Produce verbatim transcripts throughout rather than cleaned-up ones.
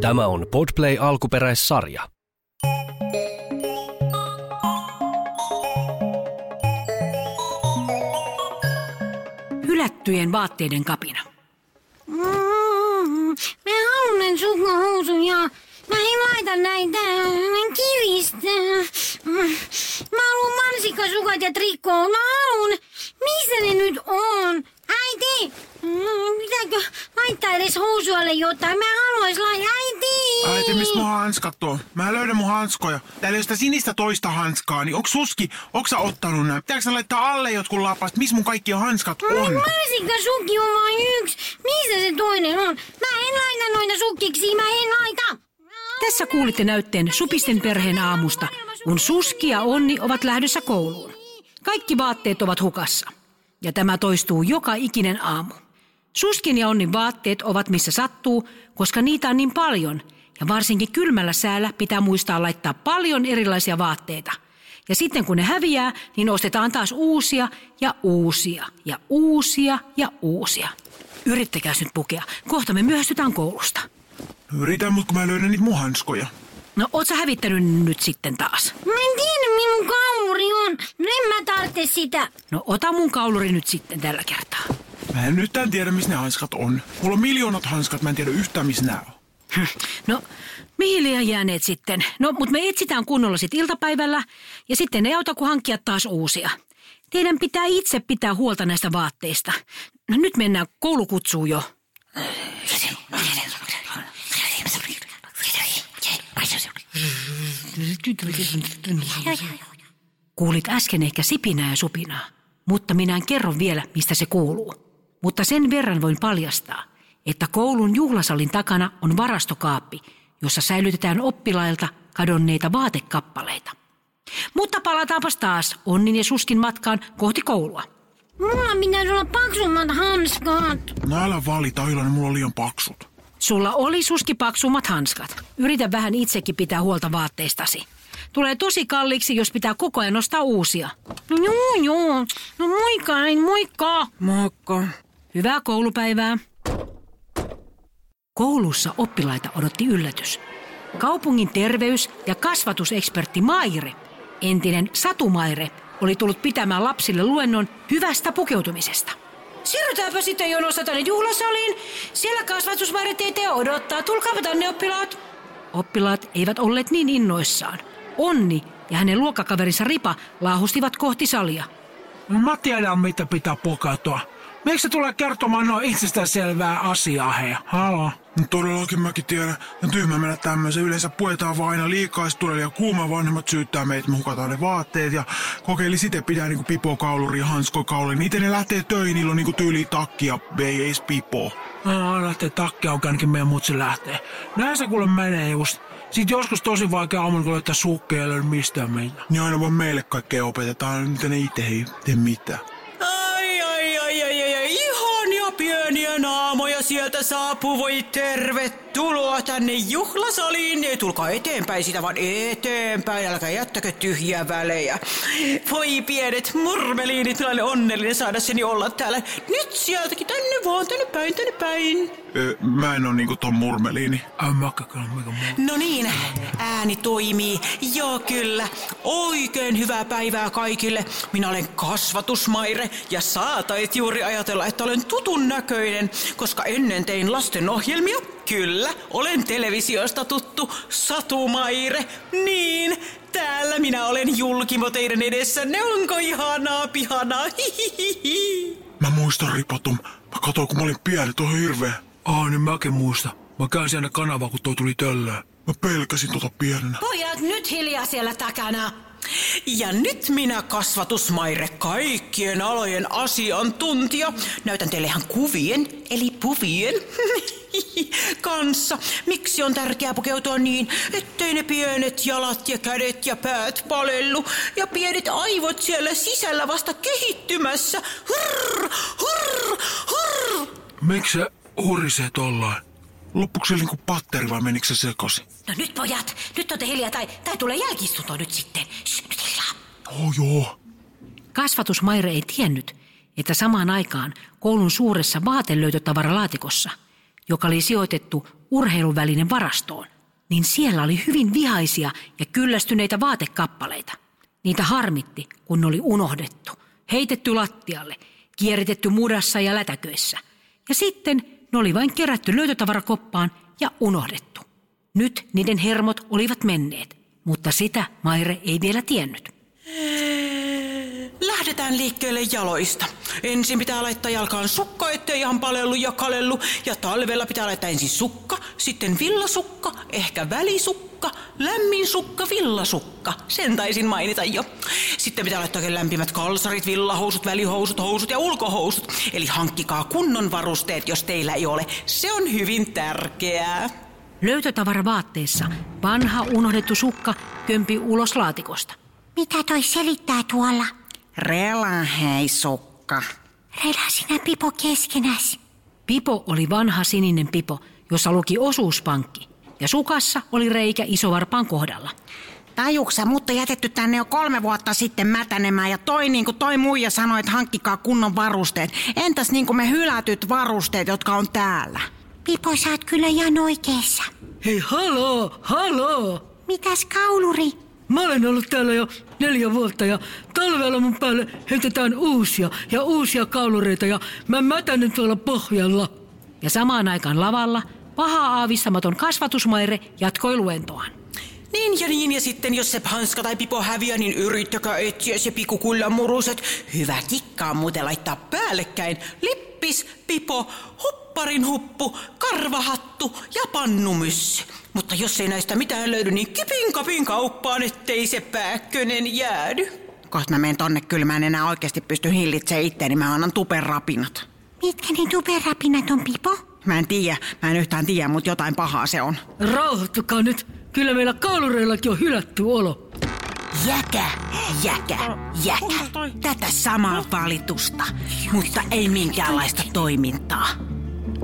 Tämä on Podplay alkuperäissarja. Hylättyjen vaatteiden kapina. Mm, mä haluan suklahousuja. Mä en laita näitä. Mä kiristän. Mä haluan mansikkasukat ja trikkoa. Mä haluan. Missä ne nyt on? Äiti! Pitääkö laittaa edes housualle jotain? Mä haluais laittaa. Äiti! Äiti, missä mun hanskat on? Mä en löydä mun hanskoja. Täällä ei ole sitä sinistä toista hanskaa, niin onks suski? Onks sä ottanut nää? Pitääkö sä laittaa alle jotkun lapast? Missä mun kaikki hanskat on? Mun mansikkasukki on vain yksi. Missä se toinen on? Mä en laita noita sukkiksi. Mä en laita. Tässä kuulitte näytteen Supisten perheen aamusta, kun Suski ja Onni ovat lähdössä kouluun. Kaikki vaatteet ovat hukassa. Ja tämä toistuu joka ikinen aamu. Suskin ja Onnin vaatteet ovat missä sattuu, koska niitä on niin paljon. Ja varsinkin kylmällä säällä pitää muistaa laittaa paljon erilaisia vaatteita. Ja sitten kun ne häviää, niin ostetaan taas uusia ja uusia ja uusia ja uusia. Yrittäkääs nyt pukea. Kohta me myöhästytään koulusta. Yritän, mutta kun mä löydän niitä mun hanskoja. No, oot sä hävittänyt nyt sitten taas? Mä en tiedä, minun kauluri on. No en mä tarvitse sitä. No ota mun kauluri nyt sitten tällä kertaa. Mä en nyt en tiedä, missä ne hanskat on. Mulla on miljoonat hanskat, mä en tiedä yhtään, missä nää on. No, mihin liian jääneet sitten? No, mut me etsitään kunnolla sit iltapäivällä. Ja sitten ei auta, kun hankkia taas uusia. Teidän pitää itse pitää huolta näistä vaatteista. No nyt mennään, koulu kutsuu jo. Kuulit äsken ehkä sipinää ja supinaa, mutta minä en kerro vielä, mistä se kuuluu. Mutta sen verran voin paljastaa, että koulun juhlasalin takana on varastokaappi, jossa säilytetään oppilailta kadonneita vaatekappaleita. Mutta palataanpas taas Onnin ja Suskin matkaan kohti koulua. Mulla pitäisi olla paksummat hanskat. No älä valita, Ilona, mulla on liian paksut. Sulla oli Suski paksummat hanskat. Yritä vähän itsekin pitää huolta vaatteistasi. Tulee tosi kalliiksi, jos pitää koko ajan ostaa uusia. No joo, joo. No moikka, ei moikka. Moikka. Hyvää koulupäivää. Koulussa oppilaita odotti yllätys. Kaupungin terveys- ja kasvatusekspertti Maire, entinen Satu Maire, oli tullut pitämään lapsille luennon hyvästä pukeutumisesta. Siirrytäänpä sitten jonossa tänne juhlasaliin. Siellä kasvatusmaire teitä odottaa. Tulkaapa tänne, oppilaat. Oppilaat eivät olleet niin innoissaan. Onni ja hänen luokkakaverinsa Ripa laahustivat kohti salia. Mä tiedän, mitä pitää pokatua. Miksi se tulee kertomaan noin itsestäänselvää asiaa, hei? Haloo. No todellakin mäkin tiedän. Ja tyhmä mennä tämmöisen. Yleensä puetaan vaan aina liikaistuneelle ja kuuma vanhemmat syyttää meitä. Me hukataan ne vaatteet ja kokeili sitten pitää niinku pipo kauluri ja hansko kauluri. Niitä ne lähtee töihin, niillä on niinku tyyli takki ja ei ees pipo. Aina lähtee takki auki ainakin meidän mutsi lähtee. Näin se kuule menee just. Sitten joskus tosi vaikea aamulla, kun laittaa sukkeja ja löydä mistään meitä. Niin aina vaan meille kaikkea opetetaan, mitä ne itse ei tee mitään. Pieniä naamoja sieltä saapuu, voi tervetuloa tänne juhlasaliin. Ei tulkaa eteenpäin sitä, vaan eteenpäin. Älkää jättäkö tyhjiä välejä. Voi pienet murmeliinit, tilanne onnellinen saadessani olla täällä. Nyt sieltäkin tänne vaan, tänne päin, tänne päin. Öö, mä en oo niinku ton murmeliini. Ai makkakaan, mikä muu. No niin, ääni toimii. Joo kyllä. Oikein hyvää päivää kaikille. Minä olen kasvatusmaire ja saatait juuri ajatella, että olen tutun näköinen, koska ennen tein lastenohjelmia. Kyllä, olen televisiosta tuttu Satu Maire. Niin, täällä minä olen julkimo teidän edessänne. Onko ihanaa pihanaa? Hihihihi. Mä muistan, Ripatum. Mä katsoin, kun mä olin pieni. Toi on hirveä. Aa, niin mäkin muista. Mä käänsin aina kanavaa, kun toi tuli töllään. Mä pelkäsin tota pienenä. Pojat, nyt hiljaa siellä takana. Ja nyt minä, kasvatusmaire, kaikkien alojen asiantuntija, näytän teille ihan kuvien, eli puvien, kanssa. Miksi on tärkeää pukeutua niin, ettei ne pienet jalat ja kädet ja päät palellu ja pienet aivot siellä sisällä vasta kehittymässä. Hurr, hurr, hurr. Miksi sä huriseet ollaan? Loppuksi oli niinku patteri vai menikö se sekasi? No nyt pojat, nyt olette hiljaa tai, tai tulee jälki-istunto nyt sitten. Shh, nyt hiljaa. Oh joo. Kasvatusmaire ei tiennyt, että samaan aikaan koulun suuressa vaatelöytötavaralaatikossa, joka oli sijoitettu urheiluvälinen varastoon, niin siellä oli hyvin vihaisia ja kyllästyneitä vaatekappaleita. Niitä harmitti, kun ne oli unohdettu, heitetty lattialle, kieritetty mudassa ja lätäköissä. Ja sitten ne oli vain kerätty löytötavarakoppaan ja unohdettu. Nyt niiden hermot olivat menneet, mutta sitä Maire ei vielä tiennyt. Lähdetään liikkeelle jaloista. Ensin pitää laittaa jalkaan sukka, ettei ihan palellu ja kalellu. Ja talvella pitää laittaa ensin sukka, sitten villasukka, ehkä välisukka, lämmin sukka, villasukka. Sen taisin mainita jo. Sitten pitää laittaa lämpimät kalsarit, villahousut, välihousut, housut ja ulkohousut. Eli hankkikaa kunnon varusteet, jos teillä ei ole. Se on hyvin tärkeää. Löytötavaravaatteessa vanha unohdettu sukka kömpi ulos laatikosta. Mitä toi selittää tuolla? Rela, hei sukka. Rela sinä pipo keskenäs. Pipo oli vanha sininen pipo, jossa luki osuuspankki. Ja sukassa oli reikä isovarpaan kohdalla. Tajuksa, mutta jätetty tänne jo kolme vuotta sitten mätänemään. Ja toi niin kuin toi muija sanoi, että hankkikaa kunnon varusteet. Entäs niin kuin me hylätyt varusteet, jotka on täällä? Pipo, sä oot kyllä ihan oikeessa. Hei, haloo, haloo. Mitäs kauluri? Mä olen ollut täällä jo neljä vuotta ja talvella mun päälle heitetään uusia ja uusia kauloreita ja mä mätänen tuolla pohjalla. Ja samaan aikaan lavalla pahaa aavistamaton kasvatusmaire jatkoi luentoaan. Niin ja niin ja sitten jos se hanska tai pipo häviää, niin yrittäkää etsiä se pikukullan muruset. Hyvä kikkaa muuten laittaa päällekkäin lippis, pipo, hupparin huppu, karvahattu ja pannumyssy. Mutta jos ei näistä mitään löydy, niin kipin kapin kauppaan, ettei se pääkkönen jäädy. Kohta mä menen tonne kylmään, enää oikeasti pysty hillitsemään itseäni, niin mä annan tuperrapinat. Mitkä ne tuperrapinat on, Pipo? Mä en tiedä, mä en yhtään tiedä, mutta jotain pahaa se on. Rauhoittukaa nyt, kyllä meillä kaalureillakin on hylätty olo. Jäkä, jäkä, jäkä. Tätä samaa valitusta, mutta ei minkäänlaista toimintaa.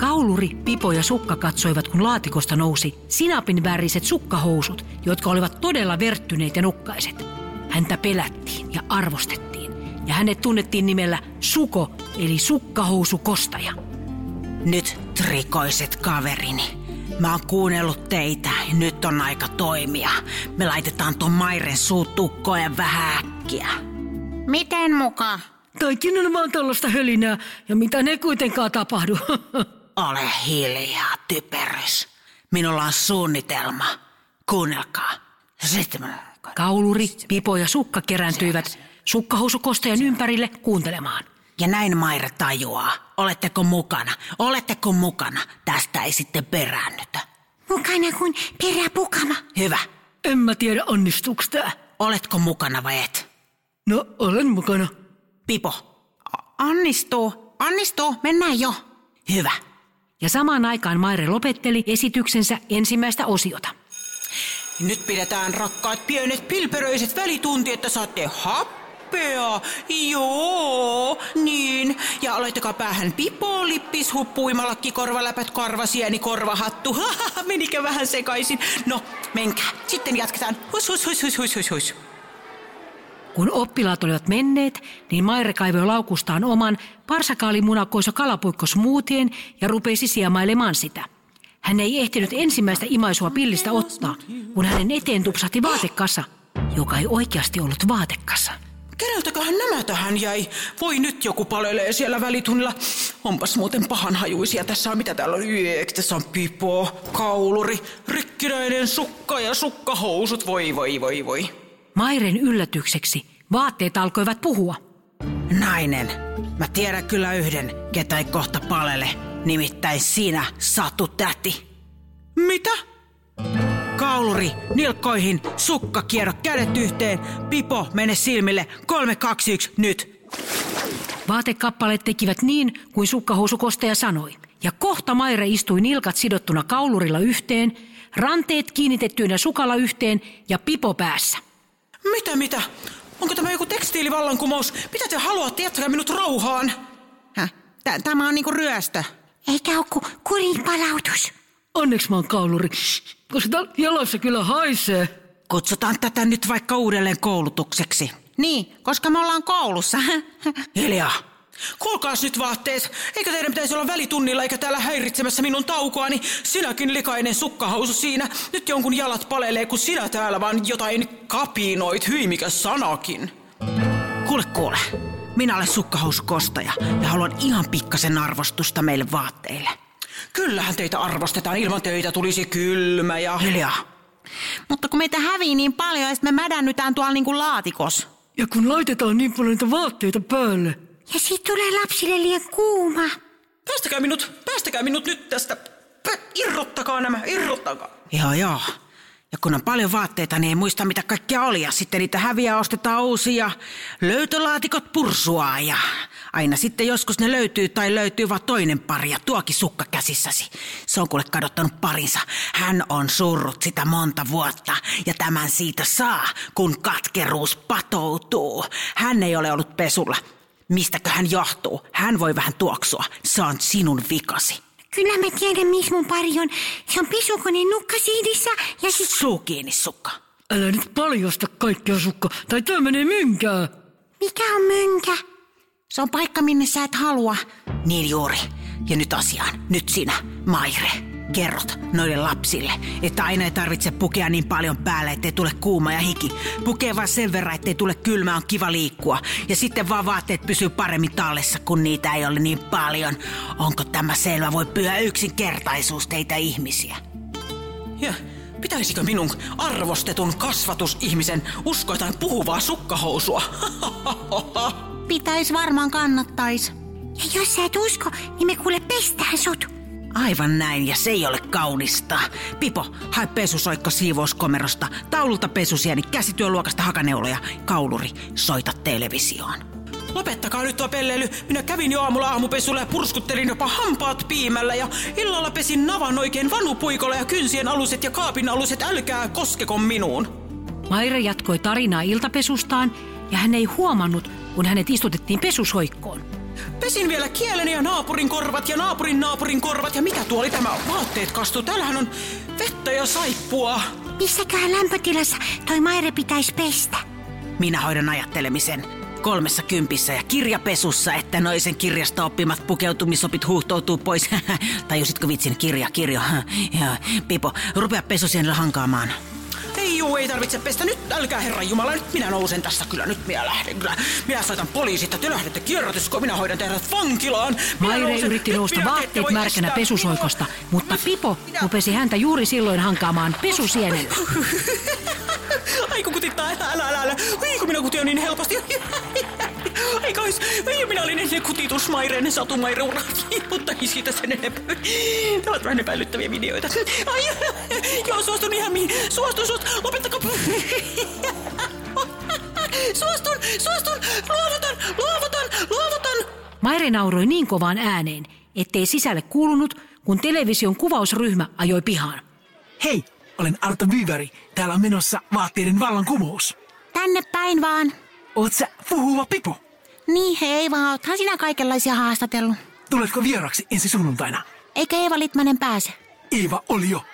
Kauluri, Pipo ja Sukka katsoivat, kun laatikosta nousi sinapin väriset sukkahousut, jotka olivat todella verttyneet ja nukkaiset. Häntä pelättiin ja arvostettiin, ja hänet tunnettiin nimellä Suko, eli sukkahousukostaja. Nyt trikoiset kaverini. Mä oon kuunnellut teitä, nyt on aika toimia. Me laitetaan ton Mairen suut tukkoon ja vähän äkkiä. Miten muka? Toikin on vaan tollaista hölinää, ja mitä ne kuitenkaan tapahdu. Ole hiljaa, typerys. Minulla on suunnitelma. Kuunnelkaa. Kauluri, Pipo ja Sukka kerääntyivät sukkahousukostajan ympärille kuuntelemaan. Ja näin Maire tajuaa. Oletteko mukana? Oletteko mukana? Tästä ei sitten peräännytä. Mukana kuin peräpukama. Hyvä. En mä tiedä, onnistuuko tää. Oletko mukana vai et? No, olen mukana. Pipo. Onnistuu. Onnistuu. Mennään jo. Hyvä. Ja samaan aikaan Maire lopetteli esityksensä ensimmäistä osiota. Nyt pidetään rakkaat pienet pilperöiset välitunti, että saatte happea. Joo, niin. Ja laittakaa päähän pipo, lippis, huppuimalakki, korvaläpät, karvasieni, korvahattu. Hahaha, menikö vähän sekaisin? No, menkää. Sitten jatketaan. Hus, hus, hus, hus, hus, hus, hus. Kun oppilaat olivat menneet, niin Maire kaivoi laukustaan oman parsakaalimunakoiso kalapuikkosmuutien ja rupeisi siemailemaan sitä. Hän ei ehtinyt ensimmäistä imaisua pillistä ottaa, kun hänen eteen tupsahti vaatekassa, joka ei oikeasti ollut vaatekassa. Keneltäköhän nämä tähän jäi? Voi nyt joku palelee siellä välitunnilla. Onpas muuten pahanhajuisia. Tässä on mitä täällä on? Yeks, tässä on pipo, kauluri, rikkinäinen sukka ja sukkahousut. Voi, voi, voi, voi. Mairen yllätykseksi vaatteet alkoivat puhua. Nainen, mä tiedän kyllä yhden, ketä ei kohta palele. Nimittäin sinä, Satu täti. Mitä? Kauluri, nilkkoihin, sukka, kierro kädet yhteen, pipo, mene silmille, kolme, kaksi, yksi, nyt. Vaatekappaleet tekivät niin, kuin sukkahousukostaja sanoi. Ja kohta Maire istui nilkat sidottuna kaulurilla yhteen, ranteet kiinnitettyinä sukalla yhteen ja pipo päässä. Mitä, mitä? Onko tämä joku tekstiilivallankumous? Mitä te haluatte? Jättäkää minut rauhaan. Häh? Tämä on niinku ryöstö. Eikä ole kuin kurinpalautus. Onneksi mä oon kauluri, koska täällä jaloissa kyllä haisee. Kutsutaan tätä nyt vaikka uudelleen koulutukseksi. Niin, koska me ollaan koulussa. Hiljaa. Kuulkaas nyt vaatteet, eikä teidän pitäisi olla välitunnilla eikä täällä häiritsemässä minun taukoani. Sinäkin likainen sukkahousu siinä. Nyt jonkun jalat palelee, kun sinä täällä vaan jotain kapinoit. Hyi, mikä sanakin. Kuule, kuule. Minä olen sukkahousukostaja ja haluan ihan pikkasen arvostusta meille vaatteille. Kyllähän teitä arvostetaan. Ilman teitä tulisi kylmä ja... Hiljaa. Mutta kun meitä hävii niin paljon ja sitten me mädännytään tuolla niin kuin laatikos. Ja kun laitetaan niin paljon niitä vaatteita päälle... Ja sit tulee lapsille liian kuuma. Päästäkää minut, päästäkää minut nyt tästä. Pä, irrottakaa nämä, irrottakaa. Joo, joo. Ja kun on paljon vaatteita, niin ei muista mitä kaikkea oli. Ja sitten niitä häviää ostetaan uusia. Löytölaatikot pursua ja aina sitten joskus ne löytyy tai löytyy vaan toinen pari. Ja tuokin sukka käsissäsi. Se on kuule kadottanut parinsa. Hän on surrut sitä monta vuotta. Ja tämän siitä saa, kun katkeruus patoutuu. Hän ei ole ollut pesulla. Mistäkö hän johtuu? Hän voi vähän tuoksua. Se on sinun vikasi. Kyllä mä tiedän, missä mun pari on. Se on pesukoneen nukka siidissä ja sit... Suu kiinni, sukka. Älä nyt paljasta kaikkea, sukka. Tai tää menee mynkään. Mikä on mönkä? Se on paikka, minne sä et halua. Niin juuri. Ja nyt asiaan. Nyt sinä, Maire. Kerrot noille lapsille, että aina ei tarvitse pukea niin paljon päälle, ettei tule kuuma ja hiki. Pukee vaan sen verran, ettei tule kylmää, on kiva liikkua. Ja sitten vaan vaatteet pysyy paremmin tallessa, kun niitä ei ole niin paljon. Onko tämä selvä? Voi pyhä yksinkertaisuus teitä ihmisiä. Ja pitäisikö minun arvostetun kasvatusihmisen uskoa jotain puhuvaa sukkahousua? Pitäis varmaan kannattais. Ja jos sä et usko, niin me kuule pestään sut. Aivan näin, ja se ei ole kaunista. Pipo, hae pesusoikko siivouskomerosta, taululta pesusieni, käsityöluokasta hakaneuloja, kauluri, soita televisioon. Lopettakaa nyt tuo pelleily. Minä kävin jo aamulla aamupesulla ja purskuttelin jopa hampaat piimällä ja illalla pesin navan oikein vanupuikolla ja kynsien aluset ja kaapin aluset. Älkää koskeko minuun. Maire jatkoi tarinaa iltapesustaan ja hän ei huomannut, kun hänet istutettiin pesusoikkoon. Pesin vielä kieleni ja naapurin korvat ja naapurin naapurin korvat. Ja mitä tuo oli tämä vaatteet kastu? Täällähän on vettä ja saippua. Missäköhän lämpötilassa toi Maire pitäisi pestä? Minä hoidan ajattelemisen kolmessa kympissä ja kirjapesussa, että noisen kirjasta oppimat pukeutumisopit huuhtoutuu pois. Tajusitko vitsin kirja, kirjo? Ja, Pipo, rupea pesusienellä hankaamaan. Ei juu, ei tarvitse pestä nyt, älkää herran jumala, nyt minä nousen tässä, kyllä nyt minä lähden, kyllä. Minä soitan poliisit, te lähdette kierrätyskoon, minä hoidan teidät vankilaan. Maire yritti nousta vaatteet märkänä pesusoikosta, mutta Pipo rupesi häntä juuri silloin hankaamaan pesusienellä. Ai kun kutittaa, älä, älä, älä, älä, ei kun minä kution niin helposti. Eikä ois, ei minä olin ennen kutitusmaire, ennen satumaireura, mutta ei siitä sen enempää. Nämä ovat vähän epäilyttäviä videoita. Ai, joo, suostun ihan mihin, suostun, suostun, lopettakaa. Suostun, suostun, luovutan, luovutan, luovutan. Maire nauroi niin kovaan ääneen, ettei sisälle kuulunut, kun television kuvausryhmä ajoi pihaan. Hei, olen Arto Myybäri, täällä on menossa vaatteiden vallankumous. Tänne päin vaan. Oot sä puhuva Pipo? Niin hei vaan, oothan sinä kaikenlaisia haastatellut. Tuletko vieraksi ensi sunnuntaina? Eikä Eeva Litmanen pääse. Eeva oli jo.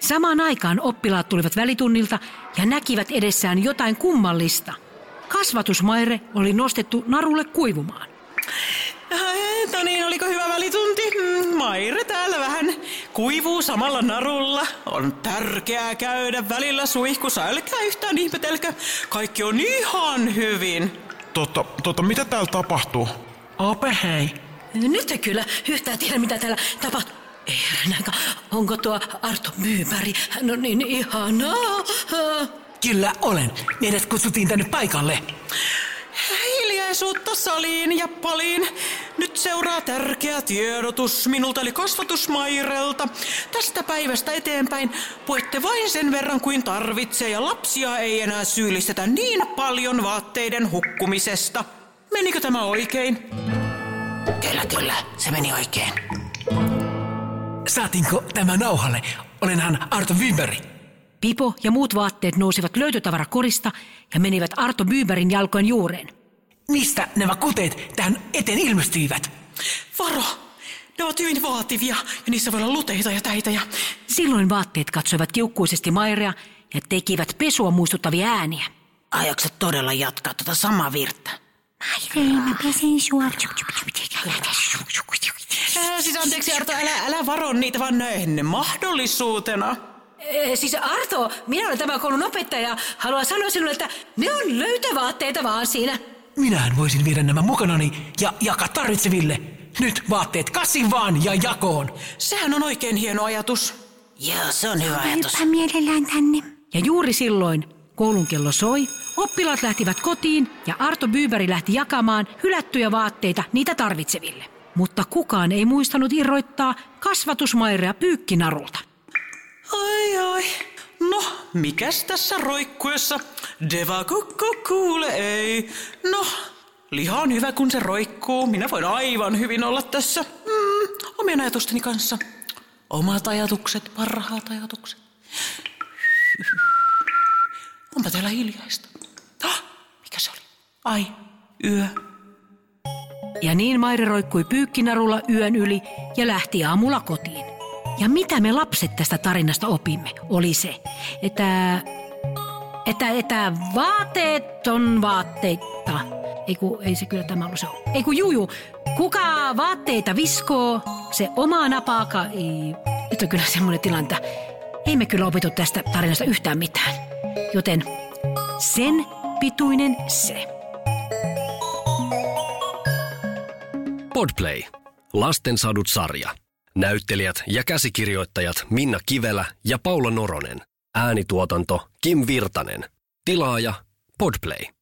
Samaan aikaan oppilaat tulivat välitunnilta ja näkivät edessään jotain kummallista. Kasvatusmaire oli nostettu narulle kuivumaan. No niin, oliko hyvä välitunti? Maire täällä vähän kuivuu samalla narulla. On tärkeää käydä välillä suihkussa. Älkää yhtään ihmetelkö. Kaikki on ihan hyvin. Totta, totta, mitä täällä tapahtuu? Ope hei. Nyt ei kyllä yhtään tiedä, mitä täällä tapahtuu. Ei näkö, onko tuo Arto Myybäri? No niin, ihanaa. Kyllä olen. Meidät kutsuttiin tänne paikalle. Hiljaisuutta saliin ja paliin. Nyt seuraa tärkeä tiedotus minulta eli kasvatusmairelta. Tästä päivästä eteenpäin puette vain sen verran kuin tarvitsee ja lapsia ei enää syyllistetä niin paljon vaatteiden hukkumisesta. Menikö tämä oikein? Kyllä, kyllä. Se meni oikein. Saatinko tämä nauhalle? Olenhan Arto Vyväri. Pipo ja muut vaatteet nousivat löytötavarakorista ja menivät Arto Myybärin jalkojen juureen. Mistä nämä kuteet tähän eteen ilmestyivät? Varo! Ne ovat hyvin vaativia ja niissä voi olla luteita ja täitä. Ja... Silloin vaatteet katsoivat kiukkuisesti Mairea ja tekivät pesua muistuttavia ääniä. Aiotko todella jatkaa tuota samaa virttä? Maire, mä pesen sua. Äh, siis anteeksi Arto, älä, älä varo niitä vaan näin mahdollisuutena. Siis Arto, minä olen tämän koulun opettaja. Haluan sanoa sinulle, että ne on löytövaatteita vaan siinä. Minähän voisin viedä nämä mukanani ja jakaa tarvitseville. Nyt vaatteet kasin vaan ja jakoon. Sehän on oikein hieno ajatus. Joo, se on hyvä ajatus. Hyppää mielellään tänne. Ja juuri silloin koulun kello soi, oppilaat lähtivät kotiin ja Arto Byberg lähti jakamaan hylättyjä vaatteita niitä tarvitseville. Mutta kukaan ei muistanut irroittaa kasvatusmairea pyykkinarulta. Ai ai, no mikäs tässä roikkuessa? Deva kukku kuule ei. No, liha on hyvä kun se roikkuu. Minä voin aivan hyvin olla tässä mm, omien ajatusteni kanssa. Omat ajatukset, parhaat ajatukset. Onpa täällä hiljaista. Ah, mikä se oli? Ai, yö. Ja niin Maire roikkui pyykkinarulla yön yli ja lähti aamulla kotiin. Ja mitä me lapset tästä tarinasta opimme, oli se, että, että, että vaateet on vaatteita. Ei ku, ei se kyllä tämä ollut se on. Ei ku juju, kuka vaatteita viskoo, se omaa napaaka ei. Nyt on kyllä semmoinen tilanta. Ei me kyllä opitu tästä tarinasta yhtään mitään. Joten sen pituinen se. Podplay. Lastensadut sarja. Näyttelijät ja käsikirjoittajat Minna Kivelä ja Paula Noronen. Äänituotanto Jim Virtanen. Tilaaja Podplay.